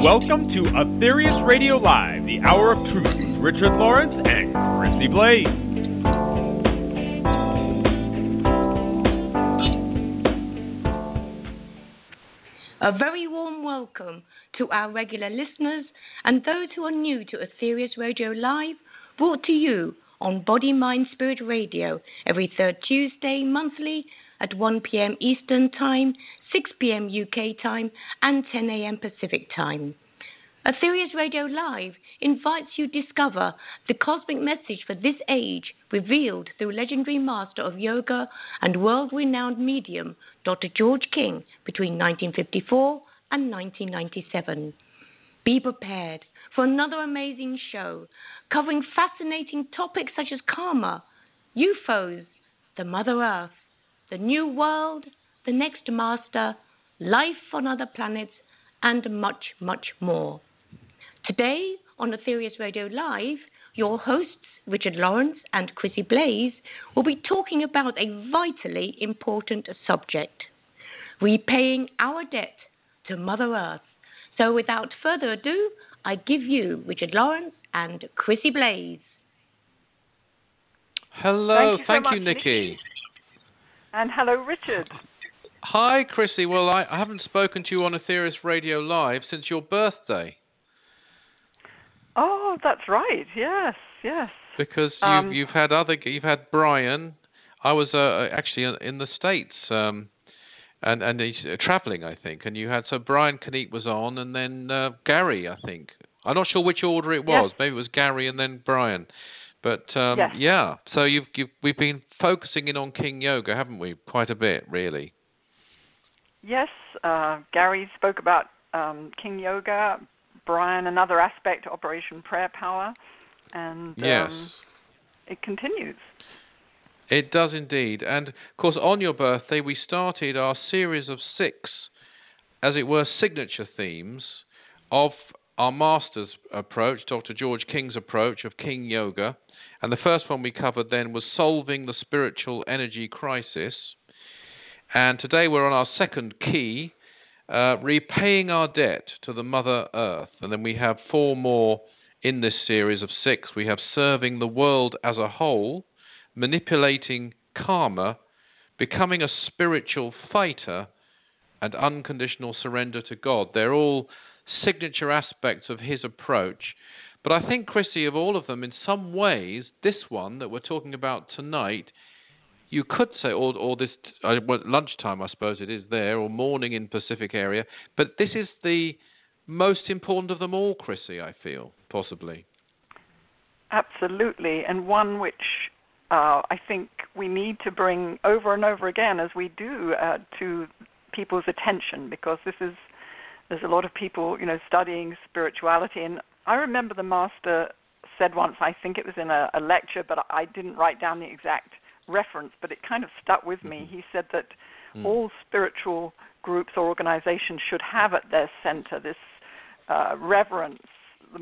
Welcome to Aetherius Radio Live, the Hour of Truth with Richard Lawrence and Chrissie Blaze. A very warm welcome to our regular listeners and those who are new to Aetherius Radio Live, brought to you on Body, Mind, Spirit Radio every third Tuesday monthly at 1 p.m. Eastern Time, 6 p.m. UK Time and 10 a.m. Pacific Time. Aetherius Radio Live invites you to discover the cosmic message for this age revealed through legendary master of yoga and world-renowned medium Dr. George King between 1954 and 1997. Be prepared for another amazing show covering fascinating topics such as karma, UFOs, the Mother Earth, the New World, the Next Master, life on other planets and much, much more. Today on Aetherius Radio Live, your hosts Richard Lawrence and Chrissie Blaze will be talking about a vitally important subject, repaying our debt to Mother Earth. So without further ado, I give you Richard Lawrence and Chrissie Blaze. Hello, thank you, Nikki. And hello, Richard. Hi, Chrissie. Well, I haven't spoken to you on Aetherius Radio Live since your birthday. Oh, that's right. Yes, yes. Because you've had Brian. I was actually in the States and he's traveling, I think. And you had Brian Kneipp was on, and then Gary, I think. I'm not sure which order it was. Yes. Maybe it was Gary and then Brian. But yes. Yeah, so we've been focusing in on King Yoga, haven't we? Quite a bit, really. Yes, Gary spoke about King Yoga. Brian, another aspect, Operation Prayer Power, and yes. It continues. It does indeed. And, of course, on your birthday, we started our series of 6, as it were, signature themes of our master's approach, Dr. George King's approach of King Yoga. And the first one we covered then was solving the spiritual energy crisis. And today we're on our second key, repaying our debt to the Mother Earth. And then we have 4 more in this series of 6. We have serving the world as a whole, manipulating karma, becoming a spiritual fighter, and unconditional surrender to God. They're all signature aspects of his approach. But I think, Chrissie, of all of them, in some ways, this one that we're talking about tonight, you could say, or this lunchtime, I suppose it is there, or morning in Pacific area. But this is the most important of them all, Chrissie, I feel, possibly. Absolutely, and one which I think we need to bring over and over again, as we do, to people's attention, because there's a lot of people, studying spirituality. And I remember the master said once, I think it was in a lecture, but I didn't write down the exact reference, but it kind of stuck with me. He said that all spiritual groups or organizations should have at their center this reverence for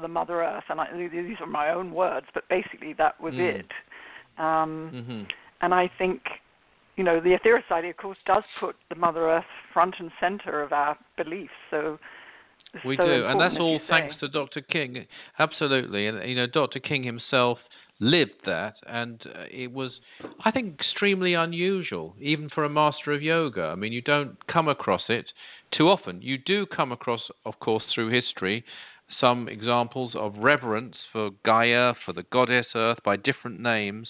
the Mother Earth. And these are my own words, but basically that was it. And I think, the Aetherius Society, of course, does put the Mother Earth front and center of our beliefs. So we do, and that's all thanks to Dr. King. Absolutely, and Dr. King himself lived that, and it was, I think, extremely unusual, even for a master of yoga. I mean, you don't come across it too often. You do come across, of course, through history, some examples of reverence for Gaia, for the goddess Earth, by different names,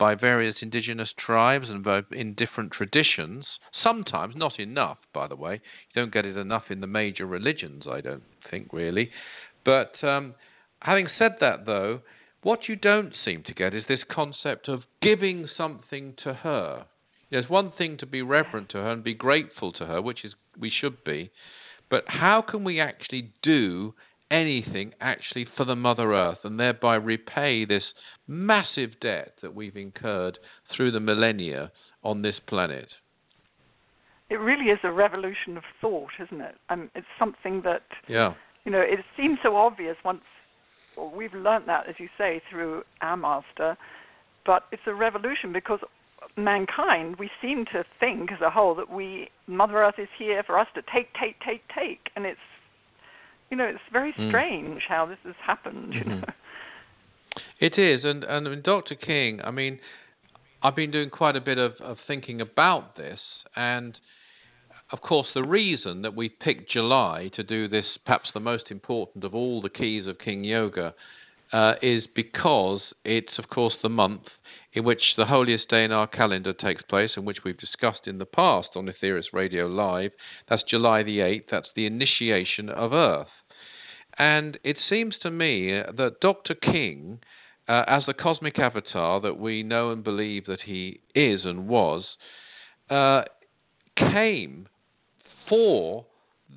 by various indigenous tribes and in different traditions. Sometimes, not enough, by the way. You don't get it enough in the major religions, I don't think, really. But having said that, though, what you don't seem to get is this concept of giving something to her. There's one thing to be reverent to her and be grateful to her, which is we should be, but how can we actually do anything actually for the Mother Earth and thereby repay this massive debt that we've incurred through the millennia on this planet? It really is a revolution of thought, isn't it? It's something that, it seems so obvious once. Well, we've learnt that, as you say, through our master, but it's a revolution because mankind, we seem to think as a whole that Mother Earth is here for us to take, and it's You know, it's very strange how this has happened. Mm-hmm. You know? It is, and Dr. King, I mean, I've been doing quite a bit of thinking about this, and of course the reason that we picked July to do this, perhaps the most important of all the keys of King Yoga, is because it's of course the month in which the holiest day in our calendar takes place, and which we've discussed in the past on Aetherius Radio Live. That's July the 8th, that's the initiation of Earth. And it seems to me that Dr. King, as the cosmic avatar that we know and believe that he is and was, came for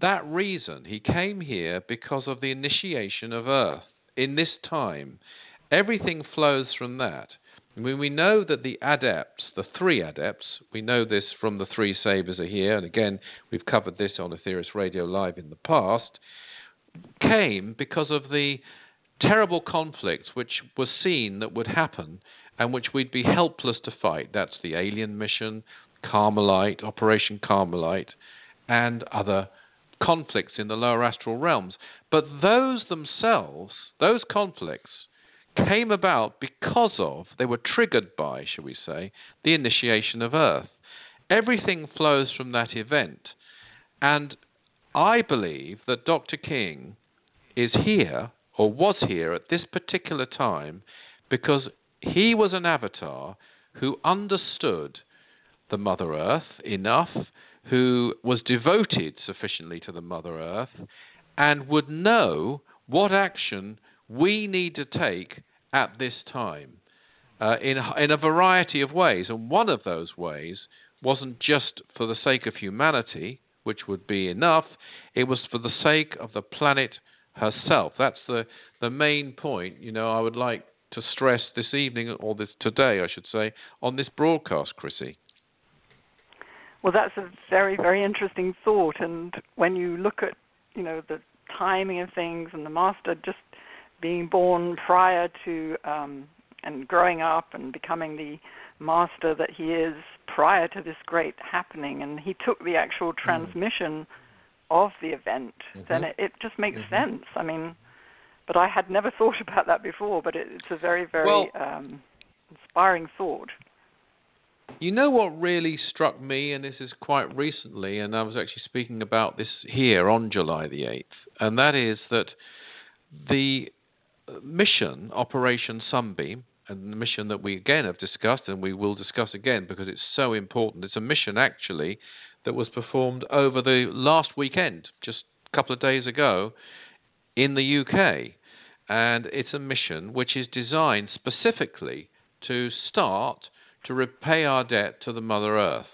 that reason. He came here because of the initiation of Earth in this time. Everything flows from that. I mean, we know that the adepts, the three adepts, we know this from the three sabers are here, and again, we've covered this on Aetherius Radio Live in the past, came because of the terrible conflicts which were seen that would happen and which we'd be helpless to fight. That's the alien mission, Carmelite, Operation Carmelite, and other conflicts in the lower astral realms. But those themselves, those conflicts, came about because of, they were triggered by, shall we say, the initiation of Earth. Everything flows from that event. And I believe that Dr. King is here, or was here at this particular time, because he was an avatar who understood the Mother Earth enough, who was devoted sufficiently to the Mother Earth, and would know what action we need to take at this time in a variety of ways. And one of those ways wasn't just for the sake of humanity, which would be enough, it was for the sake of the planet herself. That's the main point, you know, I would like to stress this evening, or this today, I should say, on this broadcast, Chrissie. Well, that's a very, very interesting thought, and when you look at, you know, the timing of things and the Master just being born prior to and growing up and becoming the Master that he is prior to this great happening, and he took the actual transmission of the event, then it just makes sense. I mean, but I had never thought about that before, but it's a very, very inspiring thought. You know what really struck me, and this is quite recently, and I was actually speaking about this here on July the 8th, and that is that the mission, Operation Sunbeam, and the mission that we again have discussed and we will discuss again because it's so important. It's a mission actually that was performed over the last weekend, just a couple of days ago in the UK. And it's a mission which is designed specifically to start to repay our debt to the Mother Earth,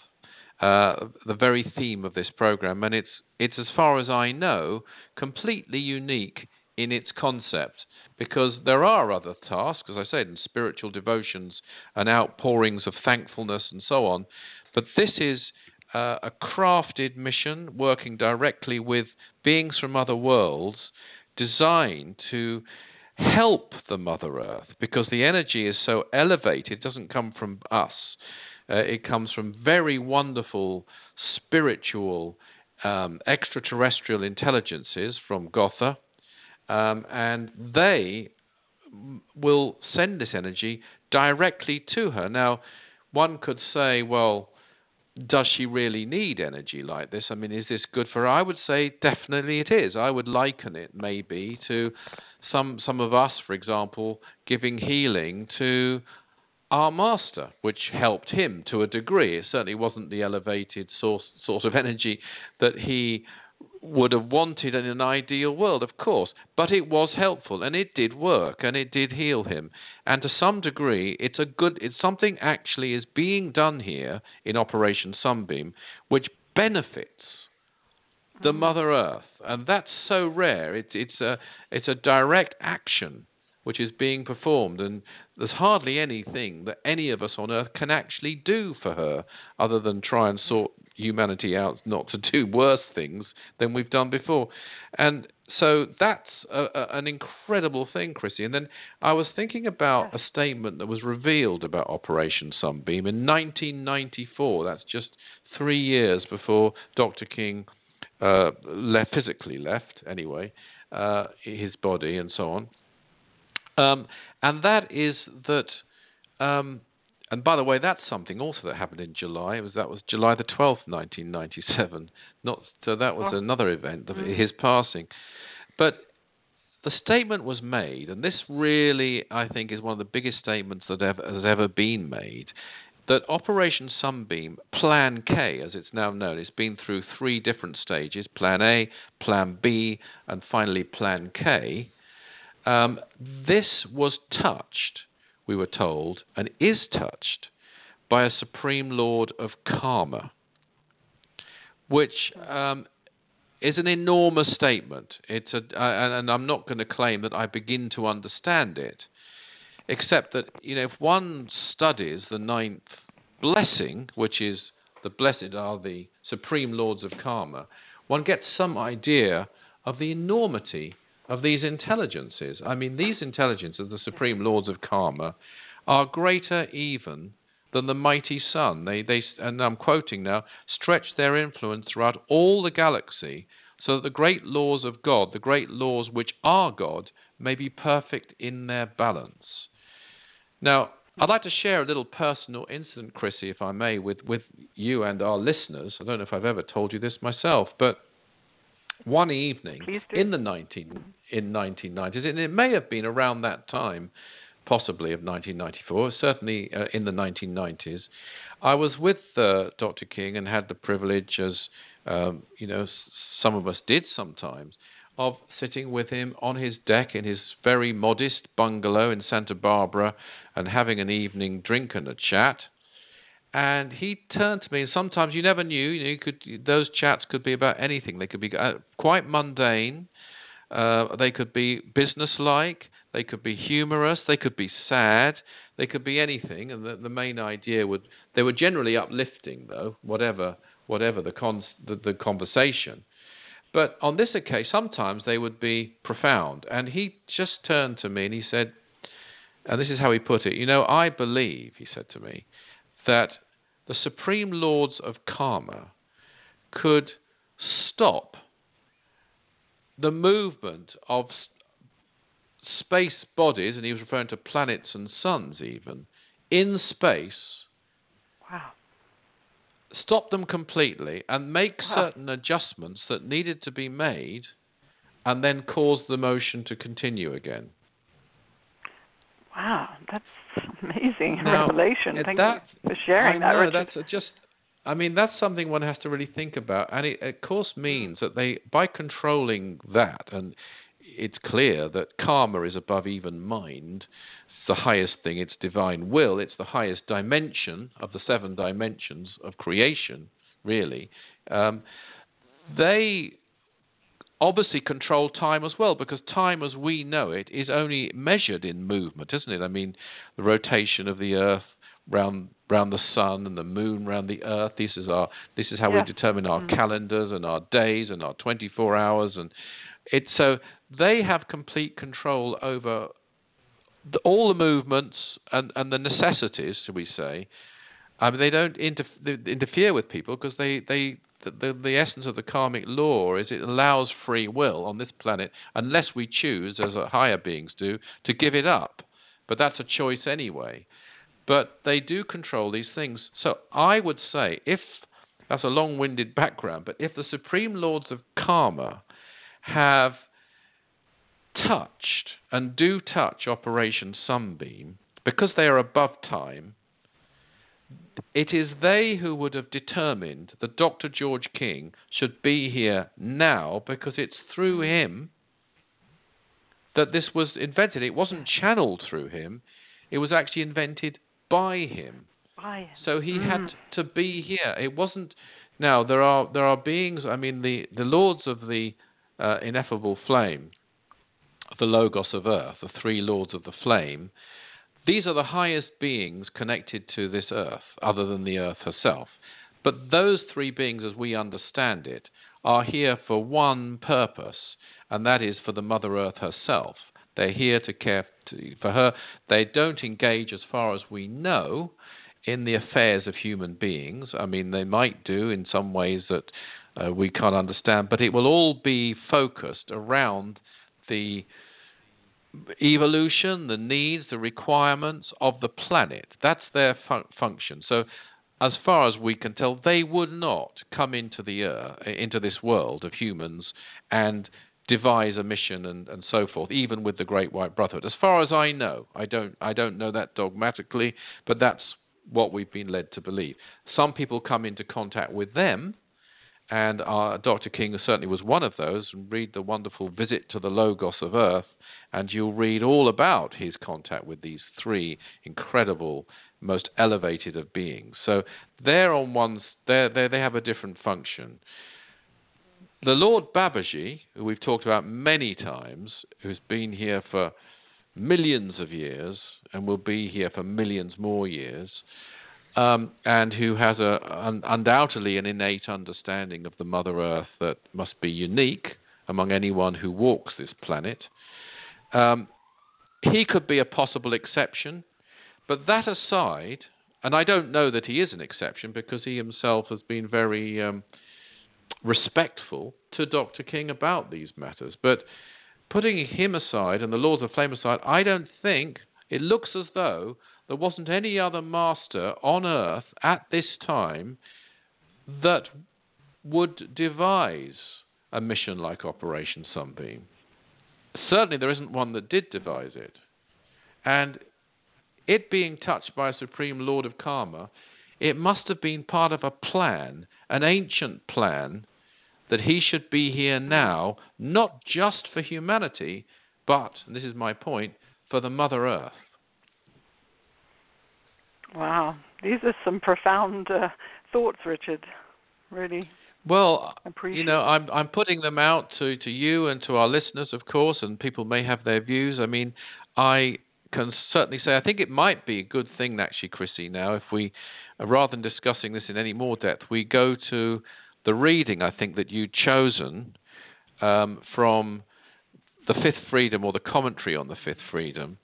the very theme of this program. And it's, as far as I know, completely unique in its concept, because there are other tasks, as I said, in spiritual devotions and outpourings of thankfulness and so on. But this is a crafted mission working directly with beings from other worlds, designed to help the Mother Earth, because the energy is so elevated, it doesn't come from us. It comes from very wonderful spiritual extraterrestrial intelligences from Gotha, and they will send this energy directly to her. Now, one could say, well, does she really need energy like this? I mean, is this good for her? I would say definitely it is. I would liken it maybe to some of us, for example, giving healing to our Master, which helped him to a degree. It certainly wasn't the elevated sort of energy that he would have wanted in an ideal world, of course, but it was helpful, and it did work, and it did heal him. And to some degree, it's something actually is being done here in Operation Sunbeam, which benefits the Mother Earth, and that's so rare. It's a direct action which is being performed, and there's hardly anything that any of us on Earth can actually do for her other than try and sort humanity out not to do worse things than we've done before. And so that's an incredible thing, Chrissie. And then I was thinking about a statement that was revealed about Operation Sunbeam in 1994. That's just 3 years before Dr. King physically left, anyway. his body and so on. And that is that, and by the way, that's something also that happened in July. That was July the 12th, 1997. So that was another event of his passing. But the statement was made, and this really, I think, is one of the biggest statements that has ever been made, that Operation Sunbeam, Plan K, as it's now known, it's been through three different stages, Plan A, Plan B, and finally Plan K. This was touched, we were told, and is touched by a Supreme Lord of Karma, which is an enormous statement. And I'm not going to claim that I begin to understand it, except that, you know, if one studies the ninth blessing, which is the blessed are the Supreme Lords of Karma, one gets some idea of the enormity of these intelligences. I mean, these intelligences, the Supreme Lords of Karma, are greater even than the mighty sun. They, and I'm quoting now, stretch their influence throughout all the galaxy so that the great laws of God, the great laws which are God, may be perfect in their balance. Now, I'd like to share a little personal incident, Chrissie, if I may, with you and our listeners. I don't know if I've ever told you this myself, but one evening in 1990s, and it may have been around that time, possibly of 1994, certainly in the 1990s, I was with Dr. King and had the privilege, as you know, some of us did sometimes, of sitting with him on his deck in his very modest bungalow in Santa Barbara and having an evening drink and a chat. And he turned to me, and sometimes you never knew, you know, those chats could be about anything. They could be quite mundane, they could be businesslike, they could be humorous, they could be sad, they could be anything. And the main idea they were generally uplifting, though, whatever the conversation. But on this occasion, sometimes they would be profound. And he just turned to me and he said, and this is how he put it, you know, I believe, he said to me, that the Supreme Lords of Karma could stop the movement of space bodies, and he was referring to planets and suns even, in space. Wow. Stop them completely and make certain adjustments that needed to be made, and then cause the motion to continue again. Wow, that's amazing revelation. Thank you for sharing that, Richard. That's something one has to really think about. And it, of course, means that by controlling that, and it's clear that karma is above even mind, it's the highest thing, it's divine will, it's the highest dimension of the seven dimensions of creation, really. They obviously control time as well, because time as we know it is only measured in movement, isn't it? I mean, the rotation of the Earth round the sun and the moon round the Earth. This is how we determine our calendars and our days and our 24 hours, and it's so they have complete control over all the movements and the necessities, shall we say. I mean, they don't interfere with people, because the essence of the karmic law is it allows free will on this planet, unless we choose, as higher beings do, to give it up. But that's a choice anyway. But they do control these things. So I would say, if that's a long-winded background, but if the Supreme Lords of Karma have touched and do touch Operation Sunbeam, because they are above time, it is they who would have determined that Dr. George King should be here now, because it's through him that this was invented. It wasn't channeled through him. It was actually invented by him. So he had to be here. It wasn't... Now, there are beings... I mean, the Lords of the Ineffable Flame, the Logos of Earth, the three Lords of the Flame... These are the highest beings connected to this Earth, other than the Earth herself. But those three beings, as we understand it, are here for one purpose, and that is for the Mother Earth herself. They're here to care for her. They don't engage, as far as we know, in the affairs of human beings. I mean, they might do in some ways that we can't understand, but it will all be focused around the evolution, the needs, the requirements of the planet. That's their function. So as far as we can tell, they would not come into this world of humans and devise a mission and so forth, even with the Great White Brotherhood. As far as I know, I don't know that dogmatically, but that's what we've been led to believe. Some people come into contact with them, and Dr. King certainly was one of those. Read the wonderful Visit to the Logos of Earth, and you'll read all about his contact with these three incredible, most elevated of beings. So they have a different function. The Lord Babaji, who we've talked about many times, who's been here for millions of years and will be here for millions more years, and who has undoubtedly an innate understanding of the Mother Earth that must be unique among anyone who walks this planet. He could be a possible exception, but that aside, and I don't know that he is an exception because he himself has been very respectful to Dr. King about these matters, but putting him aside and the Lords of Flame aside, I don't think, it looks as though there wasn't any other master on Earth at this time that would devise a mission like Operation Sunbeam. Certainly there isn't one that did devise it. And it being touched by a Supreme Lord of Karma, it must have been part of a plan, an ancient plan, that he should be here now, not just for humanity, but, and this is my point, for the Mother Earth. Wow. These are some profound thoughts, Richard. Really. Well, I'm putting them out to you and to our listeners, of course, and people may have their views. I mean, I can certainly say I think it might be a good thing, actually, Chrissie, now, if we, rather than discussing this in any more depth, we go to the reading, I think, that you'd chosen from the Fifth Freedom, or the commentary on the Fifth Freedom,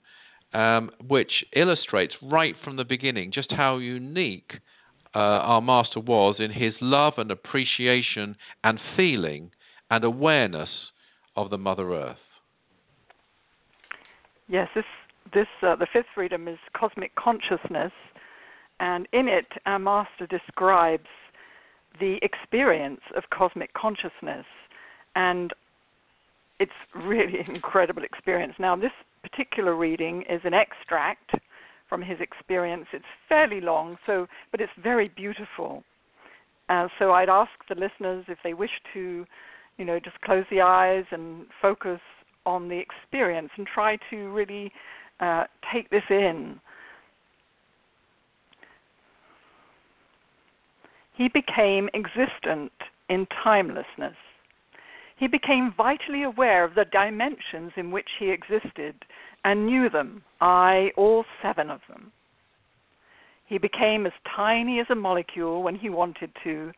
which illustrates right from the beginning just how unique our Master was in his love and appreciation and feeling and awareness of the Mother Earth. Yes, this the Fifth Freedom is Cosmic Consciousness, and in it our Master describes the experience of cosmic consciousness, and it's really an incredible experience. Now, this particular reading is an extract from his experience. It's fairly long, but it's very beautiful. So I'd ask the listeners, if they wish to, just close the eyes and focus on the experience and try to really take this in. He became existent in timelessness. He became vitally aware of the dimensions in which he existed and knew them, all seven of them. He became as tiny as a molecule when he wanted to,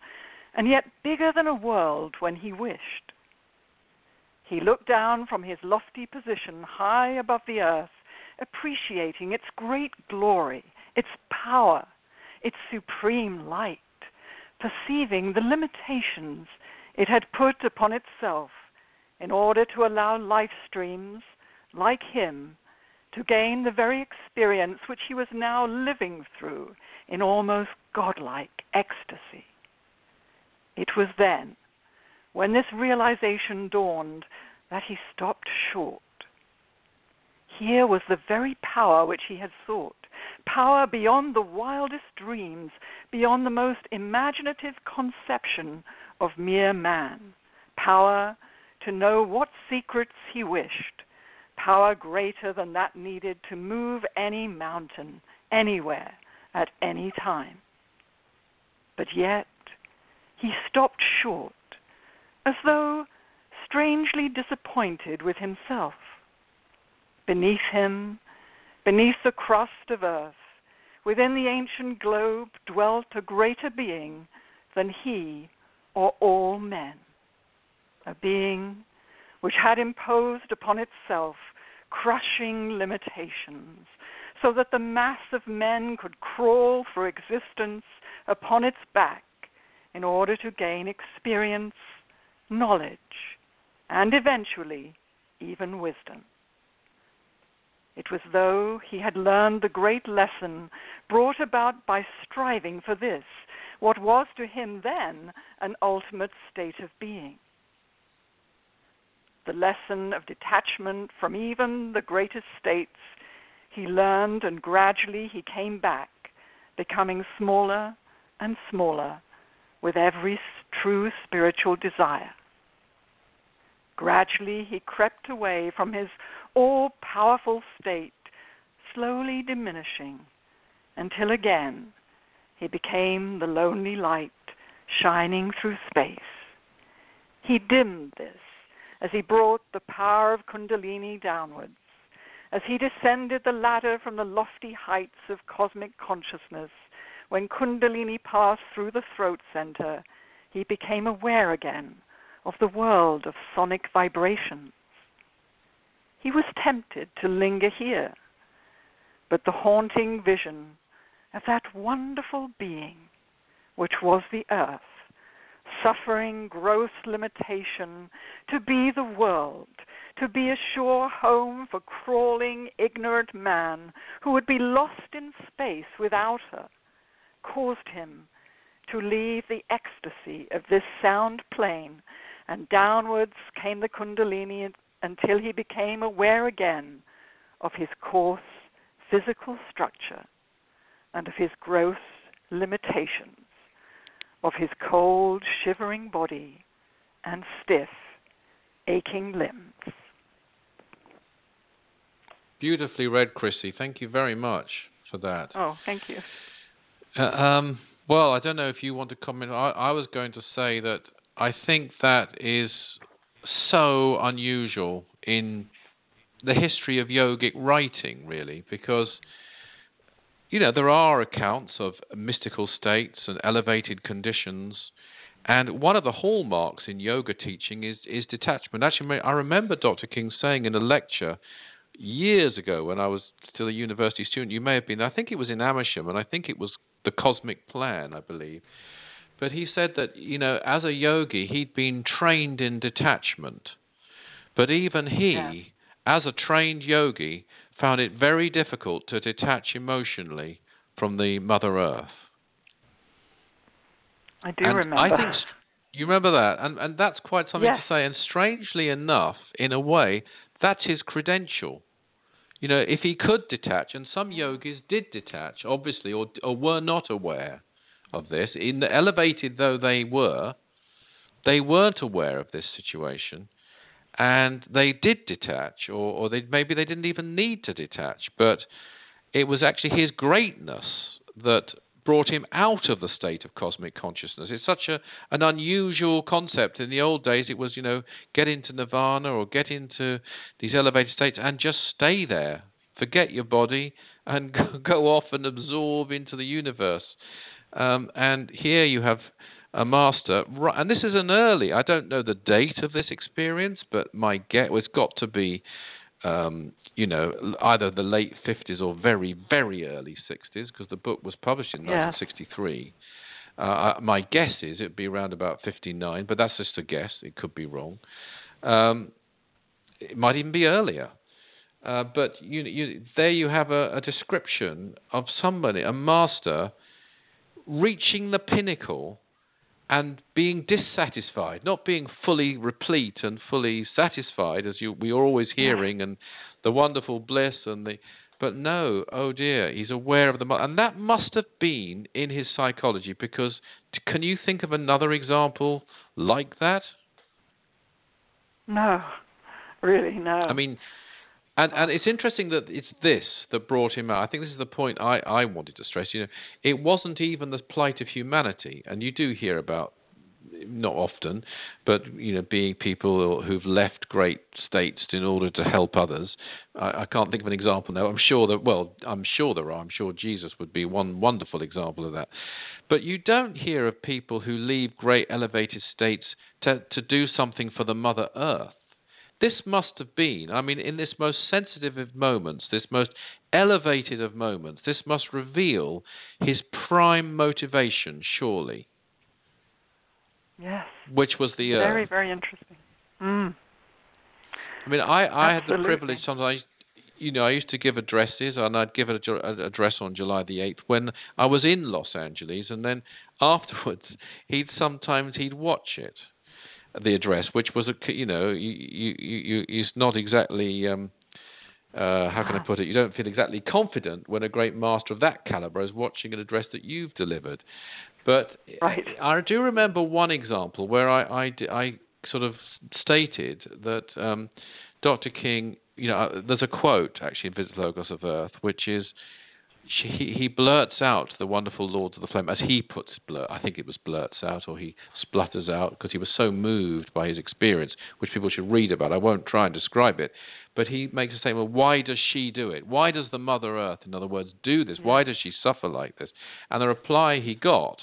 and yet bigger than a world when he wished. He looked down from his lofty position high above the earth, appreciating its great glory, its power, its supreme light, perceiving the limitations it had put upon itself in order to allow life streams like him to gain the very experience which he was now living through in almost godlike ecstasy. It was then, when this realization dawned, that he stopped short. Here was the very power which he had sought, power beyond the wildest dreams, beyond the most imaginative conception of mere man, power to know what secrets he wished, power greater than that needed to move any mountain, anywhere, at any time. But yet, he stopped short, as though strangely disappointed with himself. Beneath him, beneath the crust of earth, within the ancient globe, dwelt a greater being than he or all men, a being which had imposed upon itself crushing limitations, so that the mass of men could crawl for existence upon its back in order to gain experience, knowledge, and eventually even wisdom. It was though he had learned the great lesson brought about by striving for this, what was to him then an ultimate state of being. The lesson of detachment from even the greatest states he learned, and gradually he came back, becoming smaller and smaller with every true spiritual desire. Gradually he crept away from his all-powerful state, slowly diminishing, until again he became the lonely light shining through space. He dimmed this as he brought the power of Kundalini downwards, as he descended the ladder from the lofty heights of cosmic consciousness. When Kundalini passed through the throat center, he became aware again of the world of sonic vibrations. He was tempted to linger here, but the haunting vision of that wonderful being, which was the earth, suffering gross limitation, to be the world, to be a sure home for crawling, ignorant man who would be lost in space without her, caused him to leave the ecstasy of this sound plane, and downwards came the Kundalini until he became aware again of his coarse physical structure and of his gross limitations, of his cold, shivering body and stiff, aching limbs. Beautifully read, Chrissie. Thank you very much for that. Oh, thank you. Well, I don't know if you want to comment. I was going to say that I think that is so unusual in the history of yogic writing, really, because, you know, there are accounts of mystical states and elevated conditions, and one of the hallmarks in yoga teaching is detachment. Actually, I remember Dr. King saying in a lecture years ago when I was still a university student, you may have been, I think it was in Amersham, and I think it was The Cosmic Plan, I believe. But he said that, you know, as a yogi, he'd been trained in detachment. But even he, as a trained yogi, found it very difficult to detach emotionally from the Mother Earth. I do remember. I think you remember that. And that's quite something to say. And strangely enough, in a way, that's his credential. You know, if he could detach, and some yogis did detach, obviously, or were not aware of this, in the elevated though they weren't aware of this situation, and they did detach, or they, maybe they didn't even need to detach, but it was actually his greatness that brought him out of the state of cosmic consciousness. It's such an unusual concept. In the old days, it was, you know, get into nirvana or get into these elevated states and just stay there. Forget your body and go off and absorb into the universe. And here you have a master. And this is an early, I don't know the date of this experience, but my guess, it's got to be, you know, either the late 50s or very, very early 60s, because the book was published in 1963. My guess is it'd be around about 59, but that's just a guess. It could be wrong. It might even be earlier. But there you have a description of somebody, a master, reaching the pinnacle and being dissatisfied, not being fully replete and fully satisfied, as we are always hearing, and the wonderful bliss and the. But no, oh dear, he's aware of the. And that must have been in his psychology, because can you think of another example like that? No, really, no. I mean, and it's interesting that it's this that brought him out. I think this is the point I wanted to stress. You know, it wasn't even the plight of humanity, and you do hear about, not often, but you know, being people who've left great states in order to help others. I can't think of an example now. I'm sure there are. I'm sure Jesus would be one wonderful example of that. But you don't hear of people who leave great elevated states to do something for the Mother Earth. This must have been, I mean, in this most sensitive of moments, this most elevated of moments, this must reveal his prime motivation, surely. Yes. Which was the earth. Very, very interesting. I mean, I had the privilege sometimes, you know, I used to give addresses, and I'd give an address on July the 8th when I was in Los Angeles, and then afterwards he'd watch it, the address, which was, you know, it's not exactly, how can I put it, you don't feel exactly confident when a great master of that caliber is watching an address that you've delivered. But right. I do remember one example where I sort of stated that Dr. King, you know, there's a quote actually in Visit to the Logos of Earth, which is, he blurts out the wonderful Lords of the Flame, as he puts it, I think it was blurts out, or he splutters out, because he was so moved by his experience, which people should read about. I won't try and describe it, but he makes a statement, well, why does she do it? Why does the Mother Earth, in other words, do this? Why does she suffer like this? And the reply he got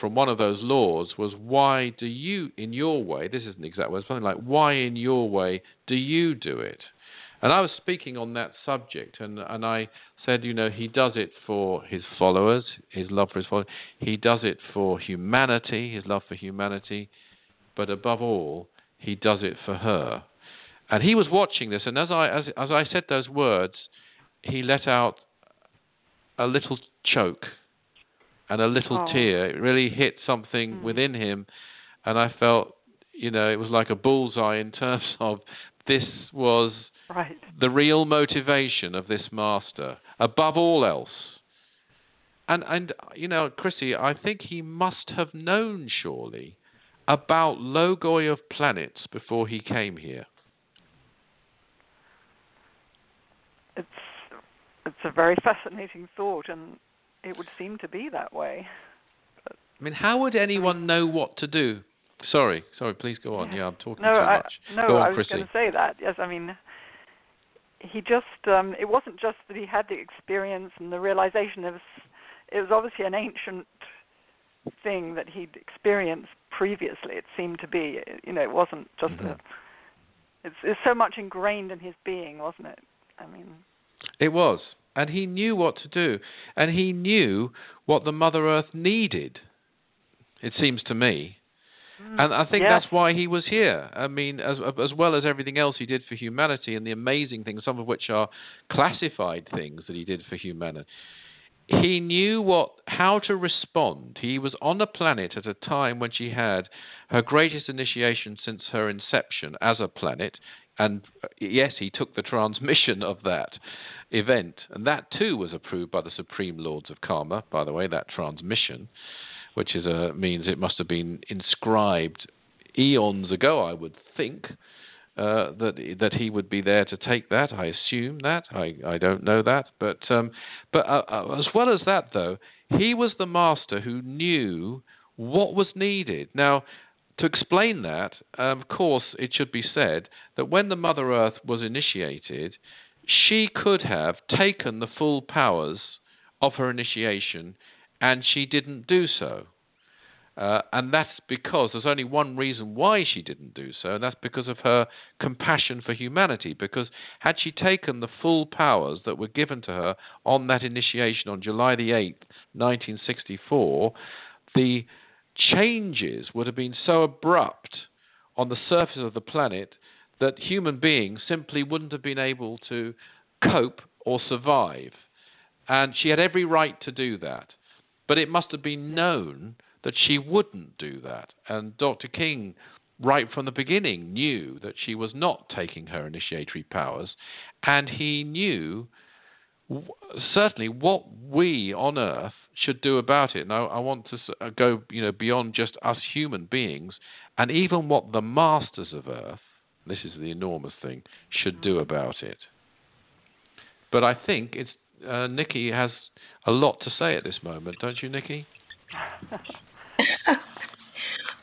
from one of those lords was, why do you, in your way, this isn't exact words, something like, why in your way do you do it? And I was speaking on that subject, and I said, you know, he does it for his followers, his love for his followers. He does it for humanity, his love for humanity. But above all, he does it for her. And he was watching this, and as I said those words, he let out a little choke and a little tear. It really hit something within him, and I felt, you know, it was like a bullseye in terms of this was... Right. The real motivation of this master, above all else. And you know, Chrissie, I think he must have known, surely, about Logoi of planets before he came here. It's a very fascinating thought, and it would seem to be that way. But, I mean, how would anyone know what to do? Sorry, please go on. Yeah, I'm talking too much. I was going to say that. Yes, I mean... He just, it wasn't just that he had the experience and the realization, it was obviously an ancient thing that he'd experienced previously, it seemed to be. You know, it wasn't just it's so much ingrained in his being, wasn't it? I mean... It was. And he knew what to do. And he knew what the Mother Earth needed, it seems to me. And I think that's why he was here. I mean, as well as everything else he did for humanity and the amazing things, some of which are classified things that he did for humanity, he knew how to respond. He was on a planet at a time when she had her greatest initiation since her inception as a planet. And yes, he took the transmission of that event. And that too was approved by the Supreme Lords of Karma, by the way, that transmission, which is means it must have been inscribed eons ago, I would think, that he would be there to take that. I assume that. I don't know that. But as well as that, though, he was the master who knew what was needed. Now, to explain that, of course, it should be said that when the Mother Earth was initiated, she could have taken the full powers of her initiation, and she didn't do so. And that's because there's only one reason why she didn't do so, and that's because of her compassion for humanity. Because had she taken the full powers that were given to her on that initiation on July the 8th, 1964, the changes would have been so abrupt on the surface of the planet that human beings simply wouldn't have been able to cope or survive. And she had every right to do that. But it must have been known that she wouldn't do that. And Dr. King, right from the beginning, knew that she was not taking her initiatory powers. And he knew, certainly, what we on Earth should do about it. And I want to go, you know, beyond just us human beings, and even what the masters of Earth, this is the enormous thing, should do about it. But I think it's... Nikki has a lot to say at this moment, don't you, Nikki?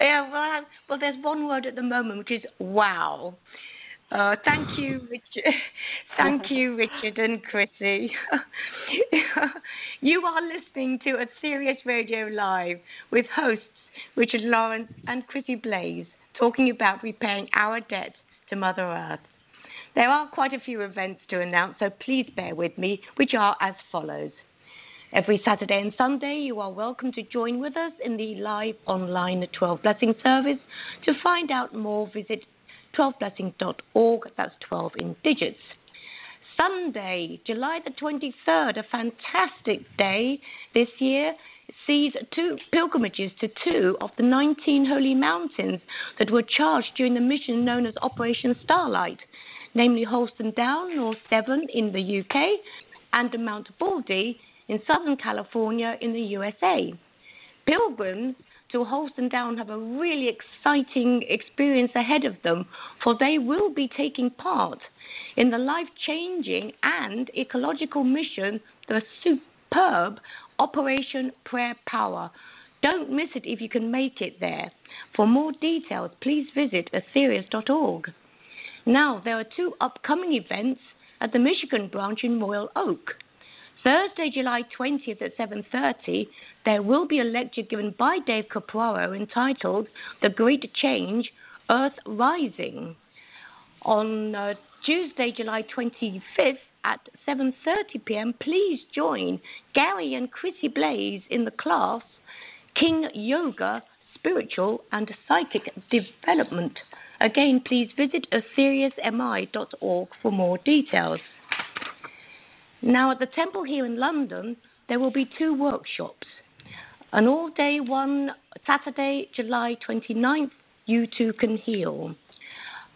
Yeah, well, there's one word at the moment, which is wow. Thank you, Richard. Thank you, Richard and Chrissie. You are listening to Aetherius Radio Live with hosts Richard Lawrence and Chrissie Blaze, talking about repaying our debt to Mother Earth. There are quite a few events to announce, so please bear with me, which are as follows. Every Saturday and Sunday, you are welcome to join with us in the live online 12 Blessing service. To find out more, visit 12blessing.org. That's 12 in digits. Sunday, July the 23rd, a fantastic day this year, sees two pilgrimages to two of the 19 holy mountains that were charged during the mission known as Operation Starlight, namely Holston Down, North Devon in the UK, and Mount Baldy in Southern California in the USA. Pilgrims to Holston Down have a really exciting experience ahead of them, for they will be taking part in the life-changing and ecological mission, the superb Operation Prayer Power. Don't miss it if you can make it there. For more details, please visit aetherius.org. Now, there are two upcoming events at the Michigan branch in Royal Oak. Thursday, July 20th at 7:30, there will be a lecture given by Dave Capuaro entitled The Great Change, Earth Rising. On Tuesday, July 25th at 7:30pm, please join Gary and Chrissie Blaze in the class King Yoga, Spiritual and Psychic Development. Again, please visit aetheriusmi.org for more details. Now, at the Temple here in London, there will be two workshops. An all-day one, Saturday, July 29th, You Too Can Heal.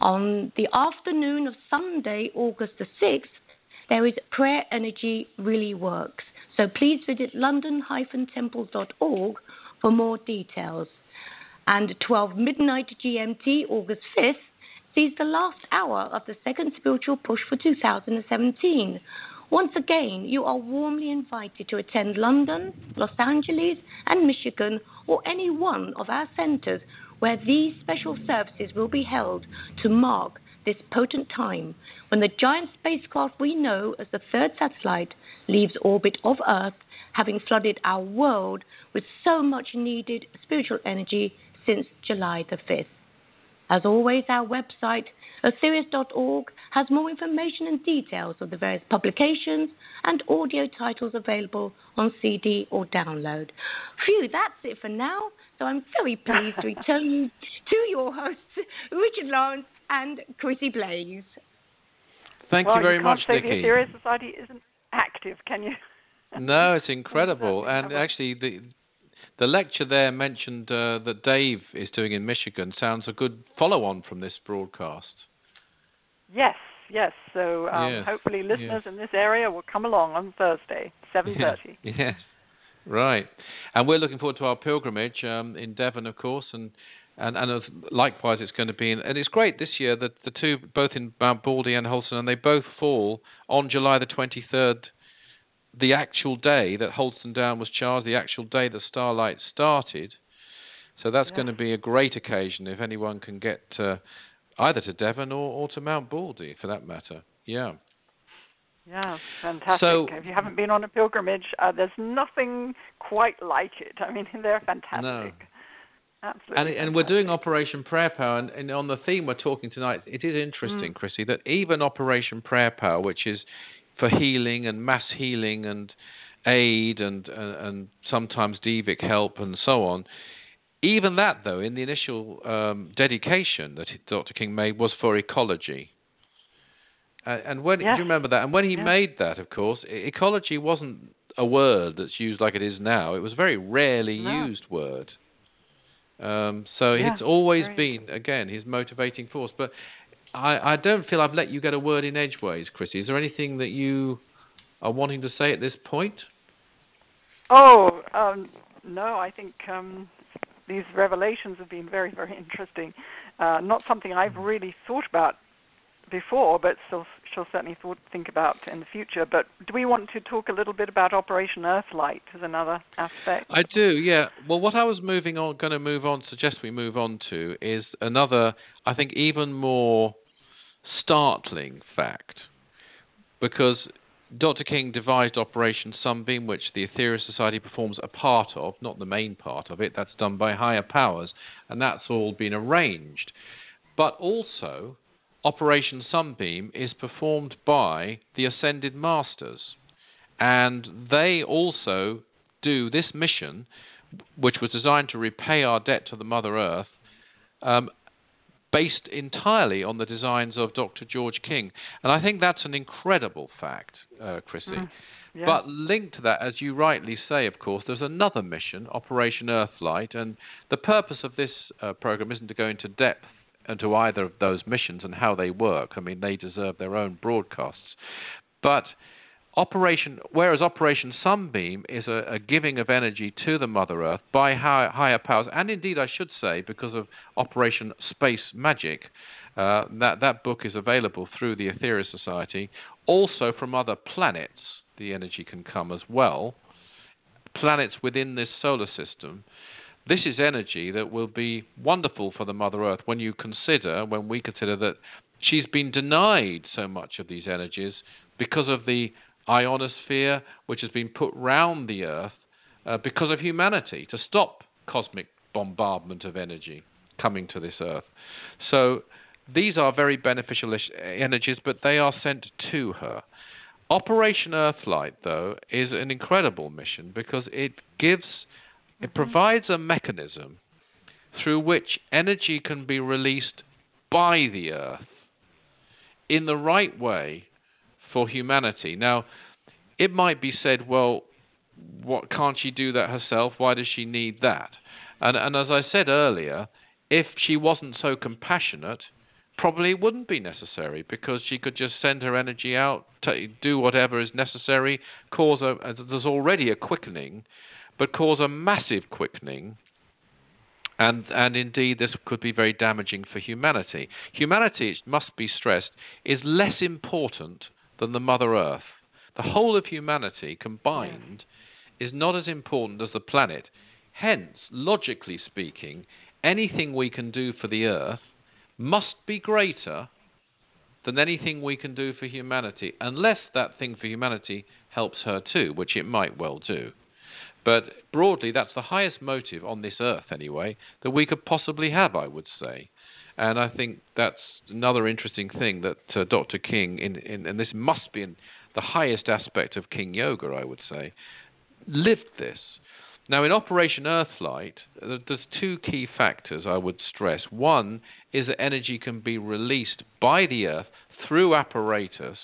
On the afternoon of Sunday, August the 6th, there is Prayer Energy Really Works. So please visit london-temple.org for more details. And 12 midnight GMT, August 5th, sees the last hour of the second spiritual push for 2017. Once again, you are warmly invited to attend London, Los Angeles, and Michigan, or any one of our centres where these special services will be held to mark this potent time when the giant spacecraft we know as the third satellite leaves orbit of Earth, having flooded our world with so much needed spiritual energy since July the 5th. As always, our website, aetherius.org, has more information and details of the various publications and audio titles available on CD or download. Phew, that's it for now. So I'm very pleased to return you to your hosts, Richard Lawrence and Chrissie Blaze. Thank you very much, Nikki. The Aetherius Society isn't active, can you? No, it's incredible. And actually, the lecture there mentioned that Dave is doing in Michigan sounds a good follow-on from this broadcast. Yes. So hopefully listeners in this area will come along on Thursday, 7:30. Yes, right. And we're looking forward to our pilgrimage in Devon, of course, and likewise it's going to be in... And it's great this year that the two, both in Mount Baldy and Holston, and they both fall on July the 23rd, the actual day that Holston Down was charged, the actual day that Starlight started. So that's going to be a great occasion if anyone can get either to Devon or to Mount Baldy, for that matter. Yeah. Yeah, fantastic. So, if you haven't been on a pilgrimage, there's nothing quite like it. I mean, they're fantastic. No. Absolutely. And we're doing Operation Prayer Power, and on the theme we're talking tonight, it is interesting, Chrissie, that even Operation Prayer Power, which is for healing and mass healing and aid and sometimes DVIC help and so on. Even that, though, in the initial dedication that Dr. King made was for ecology. And when do you remember that? And when he made that, of course, ecology wasn't a word that's used like it is now. It was a very rarely used word. So it's always been, again, his motivating force. But I don't feel I've let you get a word in edgeways, Chrissie. Is there anything that you are wanting to say at this point? Oh, no, I think these revelations have been very, very interesting. Not something I've really thought about before, but she'll certainly think about in the future. But do we want to talk a little bit about Operation Earthlight as another aspect? I do, yeah. Well, what I was suggest we move on to is another, I think, even more startling fact, because Dr. King devised Operation Sunbeam, which the Aetherius Society performs a part of, not the main part of it. That's done by higher powers, and that's all been arranged. But also, Operation Sunbeam is performed by the Ascended Masters, and they also do this mission, which was designed to repay our debt to the Mother Earth, based entirely on the designs of Dr. George King. And I think that's an incredible fact, Chrissie. Yeah. But linked to that, as you rightly say, of course, there's another mission, Operation Earthlight. And the purpose of this program isn't to go into depth into either of those missions and how they work. I mean, they deserve their own broadcasts. But whereas Operation Sunbeam is a giving of energy to the Mother Earth by higher powers, and indeed I should say because of Operation Space Magic, that book is available through the Aetherius Society. Also from other planets, the energy can come as well, planets within this solar system. This is energy that will be wonderful for the Mother Earth when we consider that she's been denied so much of these energies because of the ionosphere which has been put round the Earth because of humanity, to stop cosmic bombardment of energy coming to this Earth. So these are very beneficial energies, but they are sent to her. Operation Earthlight, though, is an incredible mission because it provides a mechanism through which energy can be released by the Earth in the right way for humanity. Now, it might be said, well, what, can't she do that herself? Why does she need that? And as I said earlier, if she wasn't so compassionate, probably it wouldn't be necessary, because she could just send her energy out, do whatever is necessary, there's already a quickening, but cause a massive quickening, and indeed this could be very damaging for humanity. Humanity, it must be stressed, is less important than the Mother Earth. The whole of humanity combined is not as important as the planet. Hence, logically speaking, anything we can do for the Earth must be greater than anything we can do for humanity, unless that thing for humanity helps her too, which it might well do. But broadly, that's the highest motive on this Earth, anyway, that we could possibly have, I would say. And I think that's another interesting thing that Dr. King, and this must be in the highest aspect of King Yoga, I would say, lived this. Now, in Operation Earthlight, there's two key factors I would stress. One is that energy can be released by the Earth through apparatus,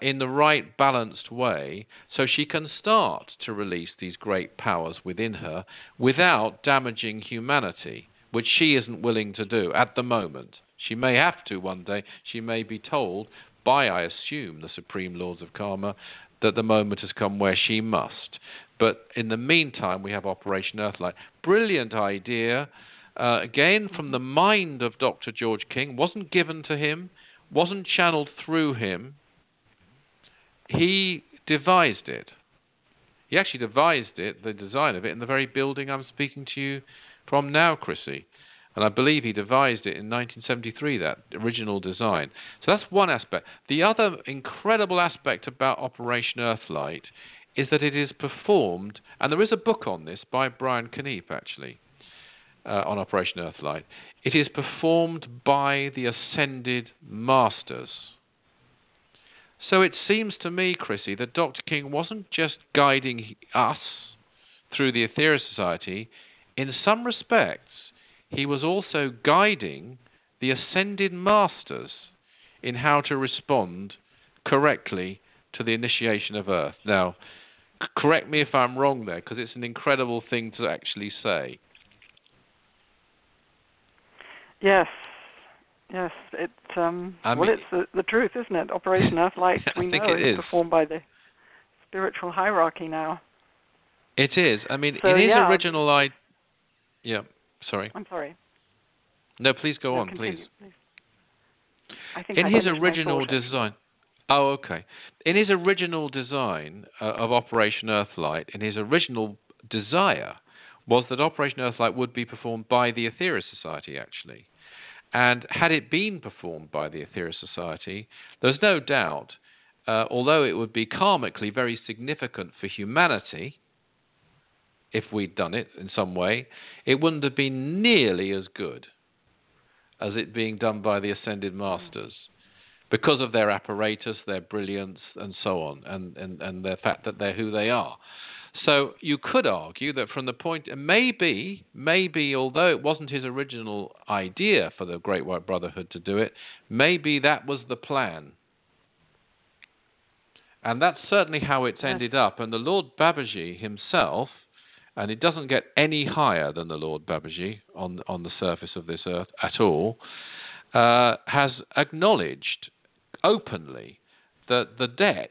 in the right balanced way, so she can start to release these great powers within her without damaging humanity, which she isn't willing to do at the moment. She may have to one day. She may be told by, I assume, the Supreme Lords of Karma that the moment has come where she must. But in the meantime, we have Operation Earthlight. Brilliant idea. Again, from the mind of Dr. George King. Wasn't given to him. Wasn't channeled through him. He devised it. He actually devised it, the design of it, in the very building I'm speaking to you from now, Chrissie. And I believe he devised it in 1973, that original design. So that's one aspect. The other incredible aspect about Operation Earthlight is that it is performed, and there is a book on this by Brian Kneipp, actually, on Operation Earthlight. It is performed by the Ascended Masters. So it seems to me, Chrissie, that Dr. King wasn't just guiding us through the Aetherius Society. In some respects, he was also guiding the Ascended Masters in how to respond correctly to the initiation of Earth. Now, correct me if I'm wrong there, because it's an incredible thing to actually say. Yes. Yes, it's it's the truth, isn't it? Operation Earthlight, we know, is performed by the spiritual hierarchy now. It is. I mean, original idea. Yeah, sorry. I'm sorry. No, please go on, please. I think in his original design. Oh, okay. In his original design of Operation Earthlight, in his original desire was that Operation Earthlight would be performed by the Aetherius Society, actually. And had it been performed by the Aetherius Society, there's no doubt, although it would be karmically very significant for humanity, if we'd done it in some way, it wouldn't have been nearly as good as it being done by the Ascended Masters, because of their apparatus, their brilliance, and so on, and the fact that they're who they are. So you could argue that from the point, maybe, although it wasn't his original idea for the Great White Brotherhood to do it, maybe that was the plan. And that's certainly how it's ended up. And the Lord Babaji himself, and it doesn't get any higher than the Lord Babaji on the surface of this earth at all, has acknowledged openly that the debt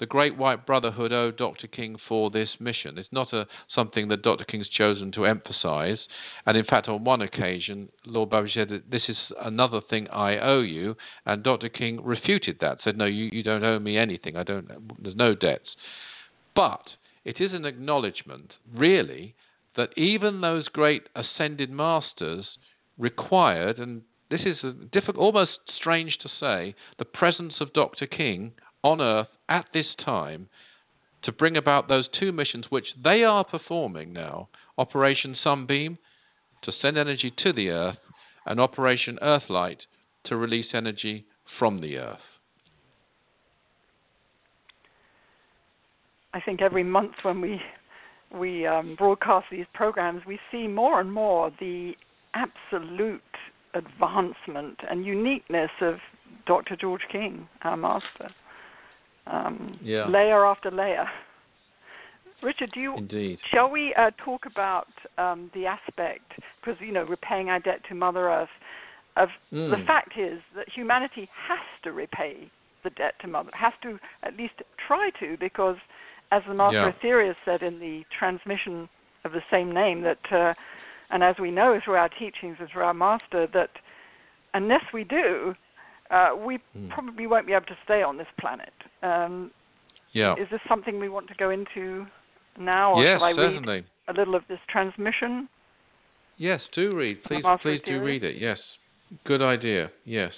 the Great White Brotherhood owed Dr. King for this mission. It's not something that Dr. King's chosen to emphasize. And in fact, on one occasion, Lord Babaji said, this is another thing I owe you. And Dr. King refuted that, said, no, you don't owe me anything. There's no debts. But it is an acknowledgement, really, that even those great ascended masters required, and this is difficult, almost strange to say, the presence of Dr. King on Earth at this time to bring about those two missions which they are performing now, Operation Sunbeam, to send energy to the Earth, and Operation Earthlight, to release energy from the Earth. I think every month when we broadcast these programs, we see more and more the absolute advancement and uniqueness of Dr. George King, our master. Layer after layer. Richard, shall we talk about the aspect, because repaying our debt to Mother Earth, of the fact is that humanity has to repay the debt to Mother, has to at least try to, because as the Master Aetherius said in the transmission of the same name, that and as we know through our teachings and through our Master, that unless we do, we probably won't be able to stay on this planet. Is this something we want to go into now? Or shall I read a little of this transmission? Yes, do read. Please do read it, yes. Good idea, yes.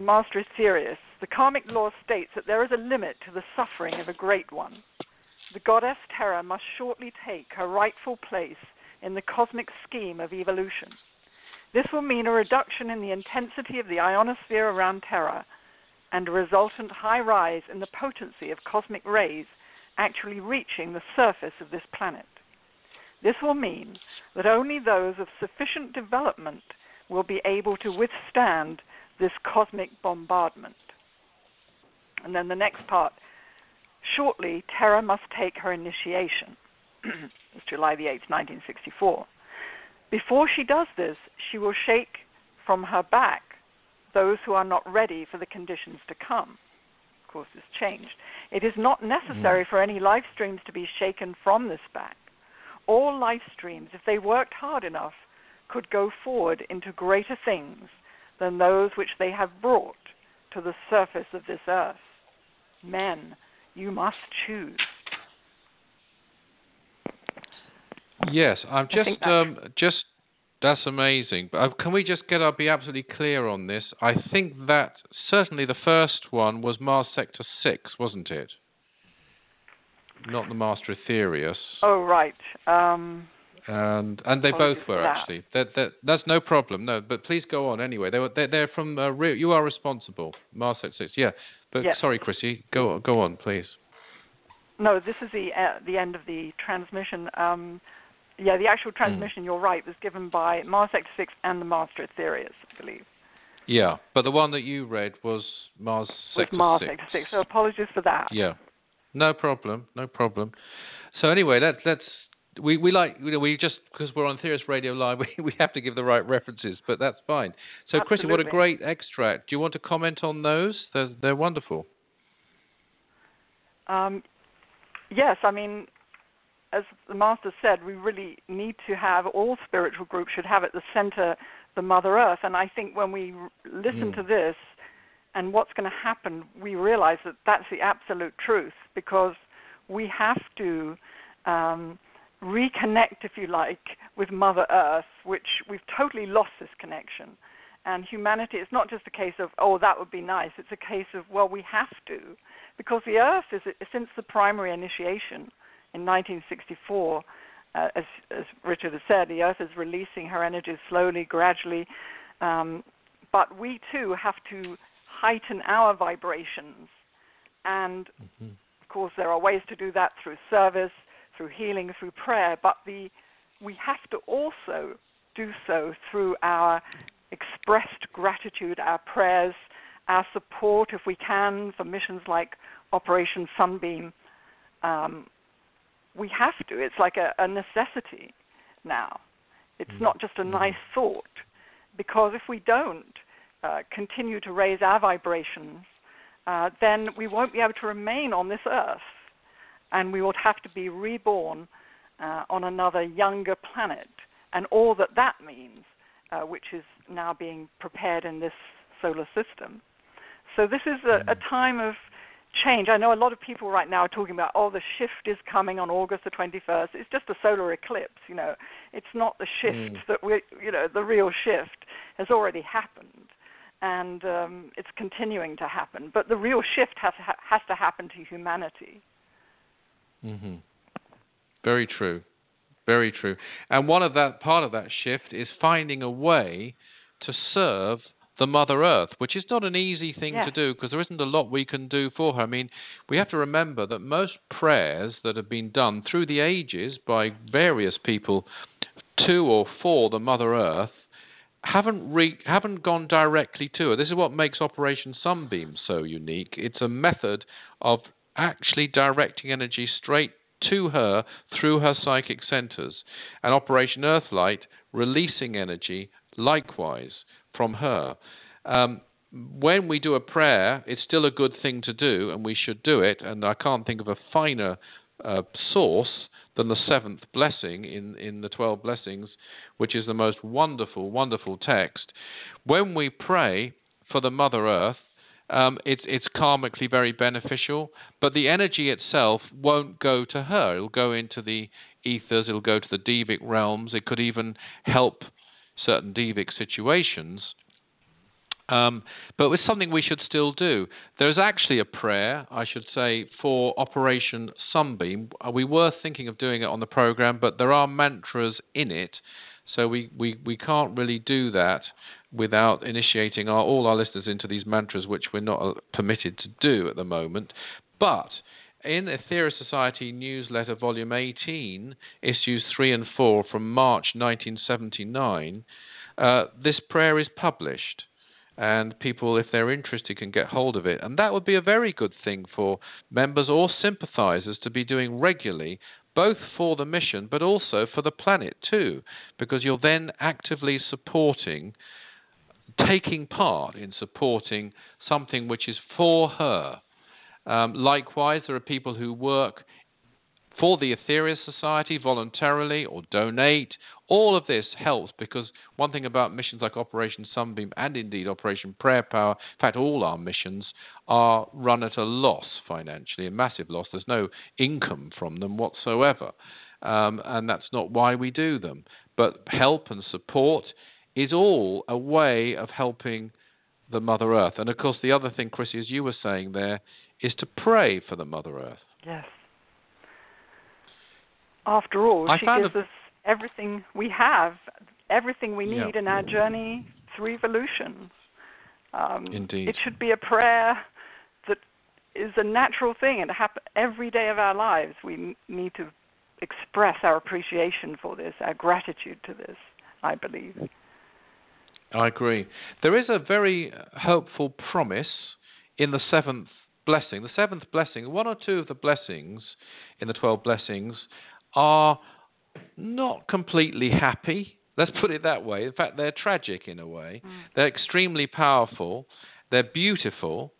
Master Aetherius, the karmic law states that there is a limit to the suffering of a great one. The goddess Terra must shortly take her rightful place in the cosmic scheme of evolution. This will mean a reduction in the intensity of the ionosphere around Terra and a resultant high rise in the potency of cosmic rays actually reaching the surface of this planet. This will mean that only those of sufficient development will be able to withstand this cosmic bombardment. And then the next part, shortly Terra must take her initiation. It's July the 8th, 1964. Before she does this, she will shake from her back those who are not ready for the conditions to come. Of course, this changed. It is not necessary for any life streams to be shaken from this back. All life streams, if they worked hard enough, could go forward into greater things than those which they have brought to the surface of this earth. Men, you must choose. Yes, I'm just that's amazing. But can we just get? I'll be absolutely clear on this. I think that certainly the first one was Mars Sector 6, wasn't it? Not the Master Aetherius. Oh right. And they both were actually. That's no problem. No, but please go on anyway. They're from. You are responsible. Mars Sector 6. Yeah, but sorry, Chrissie. Go on, please. No, this is the end of the transmission. The actual transmission, you're right, was given by Mars Sector 6 and the Master Aetherius, I believe. Yeah, but the one that you read was Mars Sector 6. So apologies for that. Yeah, no problem. So anyway, let's because we're on Aetherius Radio Live, we have to give the right references, but that's fine. So Chrissie, what a great extract. Do you want to comment on those? They're wonderful. Yes, I mean, as the Master said, we really need to have, all spiritual groups should have at the center the Mother Earth. And I think when we listen to this and what's going to happen, we realize that that's the absolute truth, because we have to reconnect, if you like, with Mother Earth, which we've totally lost this connection. And humanity, it's not just a case of, oh, that would be nice. It's a case of, well, we have to. Because the Earth is, since the primary initiation in 1964, as Richard has said, the Earth is releasing her energies slowly, gradually. But we too have to heighten our vibrations. And of course, there are ways to do that through service, through healing, through prayer, but we have to also do so through our expressed gratitude, our prayers, our support, if we can, for missions like Operation Sunbeam. We have to. It's like a necessity now. It's not just a nice thought, because if we don't continue to raise our vibrations, then we won't be able to remain on this earth, and we will have to be reborn on another younger planet, and all that that means, which is now being prepared in this solar system. So this is a time of change. I know a lot of people right now are talking about, oh, the shift is coming on August the 21st. It's just a solar eclipse, you know. It's not the shift that we, you know, the real shift has already happened, and it's continuing to happen. But the real shift has to happen to humanity. Mm-hmm. Very true. Very true. And one of that part of that shift is finding a way to serve the Mother Earth, which is not an easy thing to do, because there isn't a lot we can do for her. I mean, we have to remember that most prayers that have been done through the ages by various people to or for the Mother Earth haven't gone directly to her. This is what makes Operation Sunbeam so unique. It's a method of actually directing energy straight to her through her psychic centers, and Operation Earthlight releasing energy likewise from her. When we do a prayer, it's still a good thing to do, and we should do it, and I can't think of a finer source than the seventh blessing in the 12 blessings, which is the most wonderful, wonderful text. When we pray for the Mother Earth, it's karmically very beneficial, but the energy itself won't go to her. It'll go into the ethers, it'll go to the devic realms, it could even help certain devic situations. But it's something we should still do. There's actually a prayer, I should say, for Operation Sunbeam. We were thinking of doing it on the program, but there are mantras in it, so we can't really do that without initiating all our listeners into these mantras, which we're not permitted to do at the moment. But in Aetherius Society Newsletter, Volume 18, Issues 3 and 4 from March 1979, this prayer is published. And people, if they're interested, can get hold of it. And that would be a very good thing for members or sympathizers to be doing regularly, both for the mission, but also for the planet too, because you're then actively taking part in supporting something which is for her. Likewise, there are people who work for the Aetherius Society voluntarily or donate. All of this helps, because one thing about missions like Operation Sunbeam and indeed Operation Prayer Power, in fact all our missions, are run at a loss financially, a massive loss. There's no income from them whatsoever, and that's not why we do them. But help and support is all a way of helping the Mother Earth. And of course the other thing, Chrissie, as you were saying there, is to pray for the Mother Earth. Yes. After all, she gives us everything we have, everything we need in our journey through evolution. Indeed. It should be a prayer that is a natural thing, and every day of our lives we need to express our appreciation for this, our gratitude to this, I believe. I agree. There is a very hopeful promise in the seventh blessing. The seventh blessing, one or two of the blessings in the 12 blessings, are not completely happy. Let's put it that way. In fact, they're tragic in a way. They're extremely powerful. They're beautiful.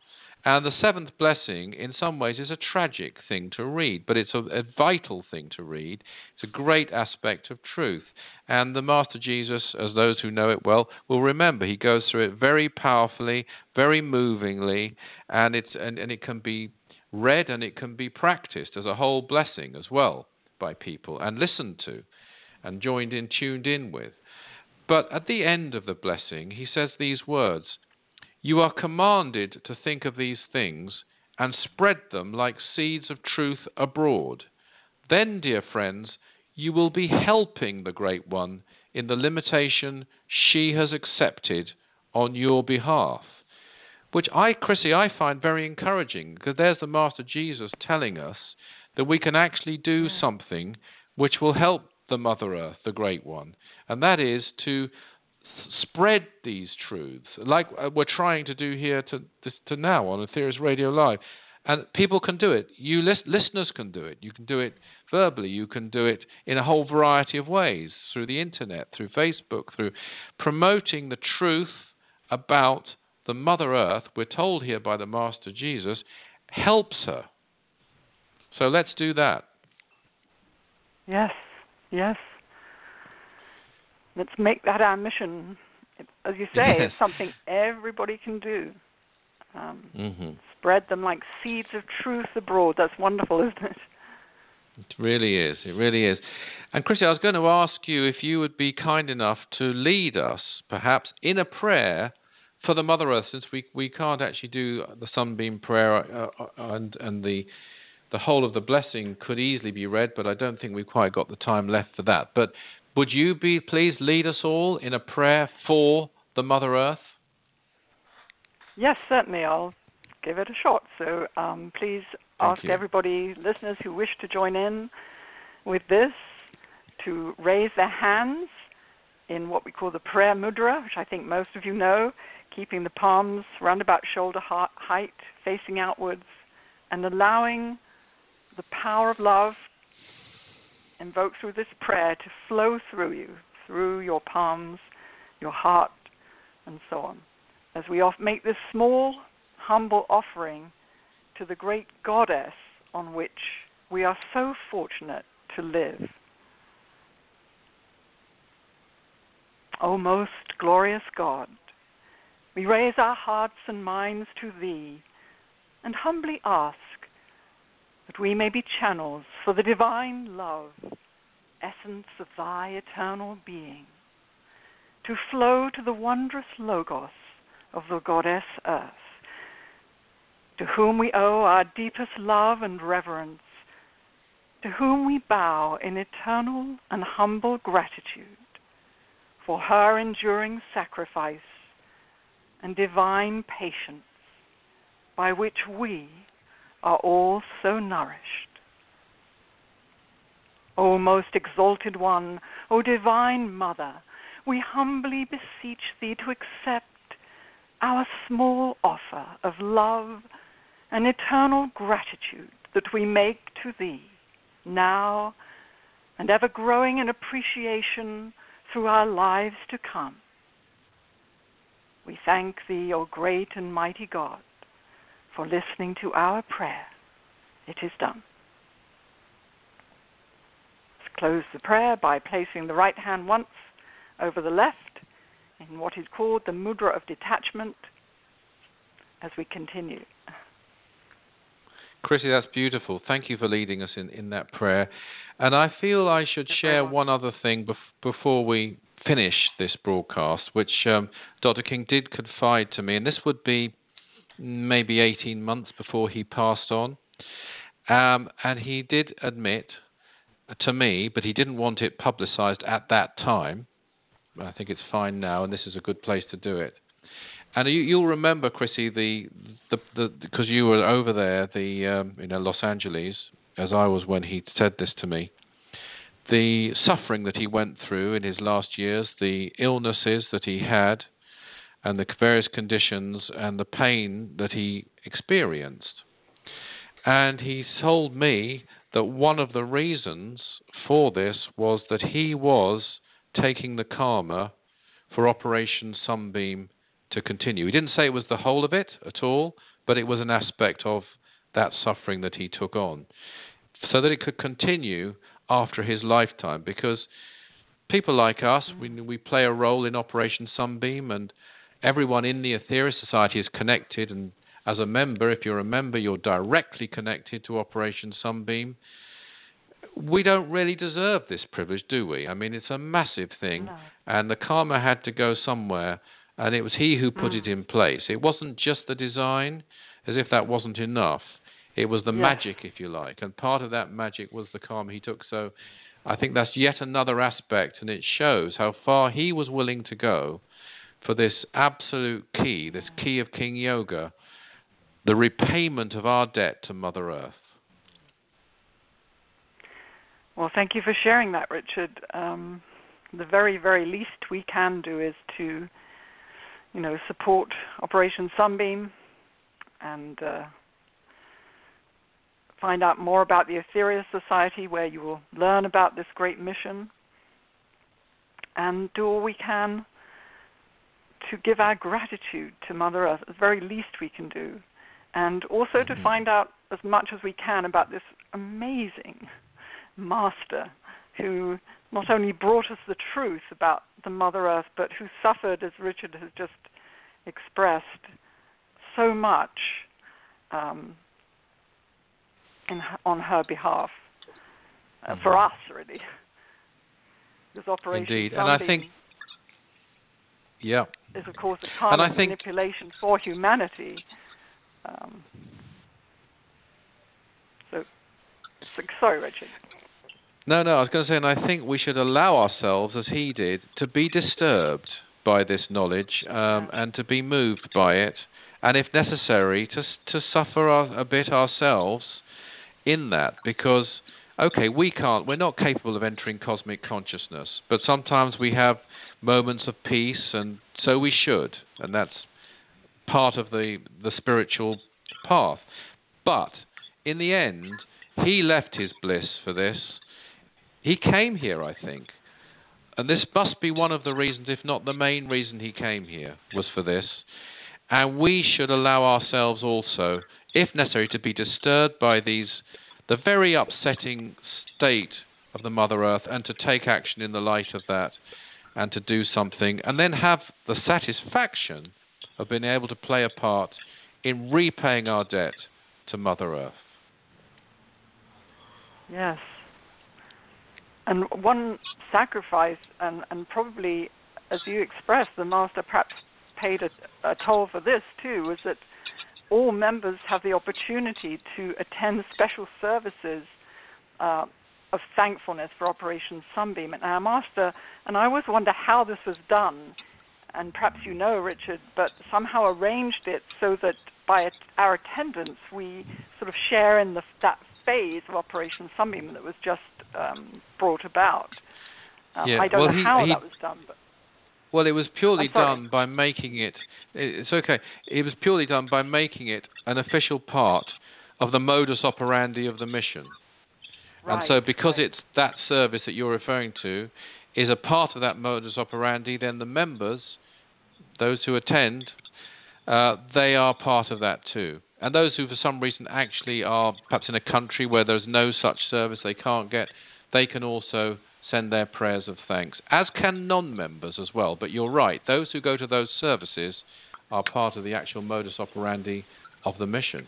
And the seventh blessing, in some ways, is a tragic thing to read, but it's a vital thing to read. It's a great aspect of truth. And the Master Jesus, as those who know it well, will remember. He goes through it very powerfully, very movingly, and it can be read and it can be practiced as a whole blessing as well by people, and listened to and tuned in with. But at the end of the blessing, he says these words: "You are commanded to think of these things and spread them like seeds of truth abroad. Then, dear friends, you will be helping the Great One in the limitation she has accepted on your behalf." Which I, Chrissie, find very encouraging, because there's the Master Jesus telling us that we can actually do something which will help the Mother Earth, the Great One, and that is to spread these truths, like we're trying to do here to now on Aetherius Radio Live. And people can do it. You listeners can do it. You can do it verbally. You can do it in a whole variety of ways, through the internet, through Facebook, through promoting the truth about the Mother Earth. We're told here by the Master Jesus, helps her. So let's do that. Yes, yes. Let's make that our mission. As you say, it's something everybody can do. Spread them like seeds of truth abroad. That's wonderful, isn't it? It really is. It really is. And Chrissie, I was going to ask you if you would be kind enough to lead us, perhaps, in a prayer for the Mother Earth, since we can't actually do the Sunbeam prayer, and the whole of the blessing could easily be read, but I don't think we've quite got the time left for that. But would you please lead us all in a prayer for the Mother Earth? Yes, certainly. I'll give it a shot. So please ask everybody, listeners who wish to join in with this, to raise their hands in what we call the prayer mudra, which I think most of you know, keeping the palms round about shoulder height, facing outwards, and allowing the power of love invoked through this prayer to flow through you, through your palms, your heart, and so on, as we make this small, humble offering to the great goddess on which we are so fortunate to live. O most glorious God, we raise our hearts and minds to Thee and humbly ask that we may be channels for the divine love, essence of Thy eternal being, to flow to the wondrous Logos of the Goddess Earth, to whom we owe our deepest love and reverence, to whom we bow in eternal and humble gratitude for her enduring sacrifice and divine patience, by which we are all so nourished. O most exalted one, O divine Mother, we humbly beseech Thee to accept our small offer of love and eternal gratitude that we make to Thee now and ever growing in appreciation through our lives to come. We thank Thee, O great and mighty God, for listening to our prayer. It is done. Let's close the prayer by placing the right hand once over the left in what is called the mudra of detachment, as we continue. Chrissie, that's beautiful. Thank you for leading us in that prayer. And I feel I should share one other thing before we finish this broadcast, which Dr. King did confide to me, and this would be maybe 18 months before he passed on. And he did admit to me, but he didn't want it publicized at that time, I think it's fine now, and this is a good place to do it. And you'll remember, Chrissie, because you were over there, Los Angeles, as I was when he said this to me, the suffering that he went through in his last years, the illnesses that he had, and the various conditions and the pain that he experienced. And he told me that one of the reasons for this was that he was taking the karma for Operation Sunbeam to continue. He didn't say it was the whole of it at all, but it was an aspect of that suffering that he took on, so that it could continue after his lifetime, because people like us, we play a role in Operation Sunbeam, and everyone in the Aetherius Society is connected, and as a member, if you're a member, you're directly connected to Operation Sunbeam. We don't really deserve this privilege, do we? I mean, it's a massive thing, and the karma had to go somewhere, and it was he who put it in place. It wasn't just the design, as if that wasn't enough. It was the magic, if you like, and part of that magic was the karma he took. So I think that's yet another aspect, and it shows how far he was willing to go for this absolute key, this key of King Yoga, the repayment of our debt to Mother Earth. Well, thank you for sharing that, Richard. The very, very least we can do is to, you know, support Operation Sunbeam and find out more about the Aetherius Society, where you will learn about this great mission, and do all we can to give our gratitude to Mother Earth, the very least we can do, and also to find out as much as we can about this amazing master who not only brought us the truth about the Mother Earth, but who suffered, as Richard has just expressed, so much on her behalf, for us, really. This operation indeed, and I think, yeah, is of course a kind of manipulation for humanity. Sorry, Richard. No, I was going to say, and I think we should allow ourselves, as he did, to be disturbed by this knowledge and to be moved by it, and if necessary, to suffer a bit ourselves in that, because, okay, we're not capable of entering cosmic consciousness, but sometimes we have moments of peace, and so we should, and that's part of the spiritual path. But in the end, he left his bliss for this. He came here, I think. And this must be one of the reasons, if not the main reason he came here, was for this. And we should allow ourselves also, if necessary, to be disturbed by the very upsetting state of the Mother Earth, and to take action in the light of that, and to do something, and then have the satisfaction of being able to play a part in repaying our debt to Mother Earth. Yes. And one sacrifice, and probably, as you expressed, the Master perhaps paid a toll for this too, was that all members have the opportunity to attend special services of thankfulness for Operation Sunbeam. And our Master, and I always wonder how this was done, and perhaps you know, Richard, but somehow arranged it so that by our attendance we sort of share in that phase of Operation Sunbeam that was just brought about. I don't know how that was done. But well, it was purely done by making it... It's okay. It was purely done by making it an official part of the modus operandi of the mission. Right, and so because it's that service that you're referring to is a part of that modus operandi, then the members, those who attend, they are part of that too. And those who for some reason actually are perhaps in a country where there's no such service, they can't get, they can also send their prayers of thanks, as can non-members as well. But you're right, those who go to those services are part of the actual modus operandi of the mission.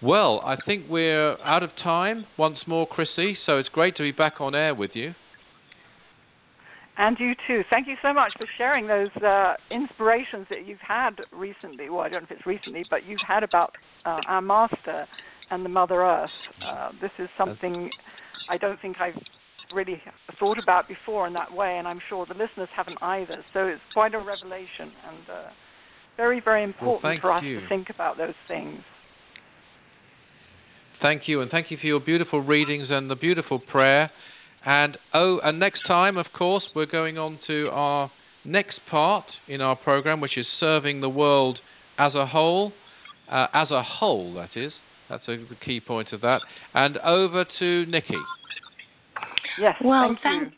Well, I think we're out of time once more, Chrissie, so it's great to be back on air with you. And you too. Thank you so much for sharing those inspirations that you've had recently. Well, I don't know if it's recently, but you've had about our Master and the Mother Earth. This is something I don't think I've really thought about before in that way, and I'm sure the listeners haven't either. So it's quite a revelation, and very, very important for us to think about those things. Thank you, and thank you for your beautiful readings and the beautiful prayer. And next time, of course, we're going on to our next part in our program, which is serving the world as a whole. That is. That's a key point of that. And over to Nikki. Yes, well, thank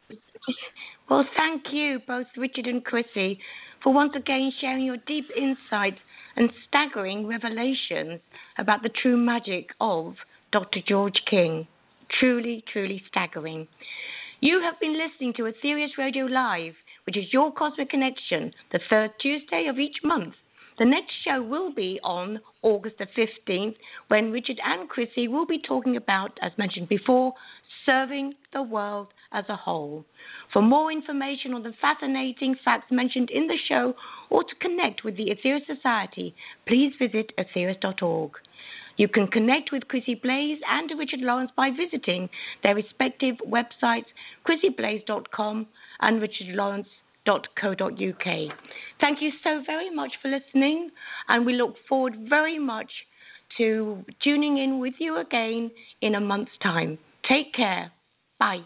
you, both Richard and Chrissie, for once again sharing your deep insights and staggering revelations about the true magic of Dr. George King. Truly, truly staggering. You have been listening to Aetherius Radio Live, which is your cosmic connection, the third Tuesday of each month. The next show will be on August the 15th, when Richard and Chrissie will be talking about, as mentioned before, serving the world as a whole. For more information on the fascinating facts mentioned in the show, or to connect with the Aetherius Society, please visit aetherius.org. You can connect with Chrissie Blaze and Richard Lawrence by visiting their respective websites, chrissieblaze.com and richardlawrence.co.uk. Thank you so very much for listening, and we look forward very much to tuning in with you again in a month's time. Take care. Bye.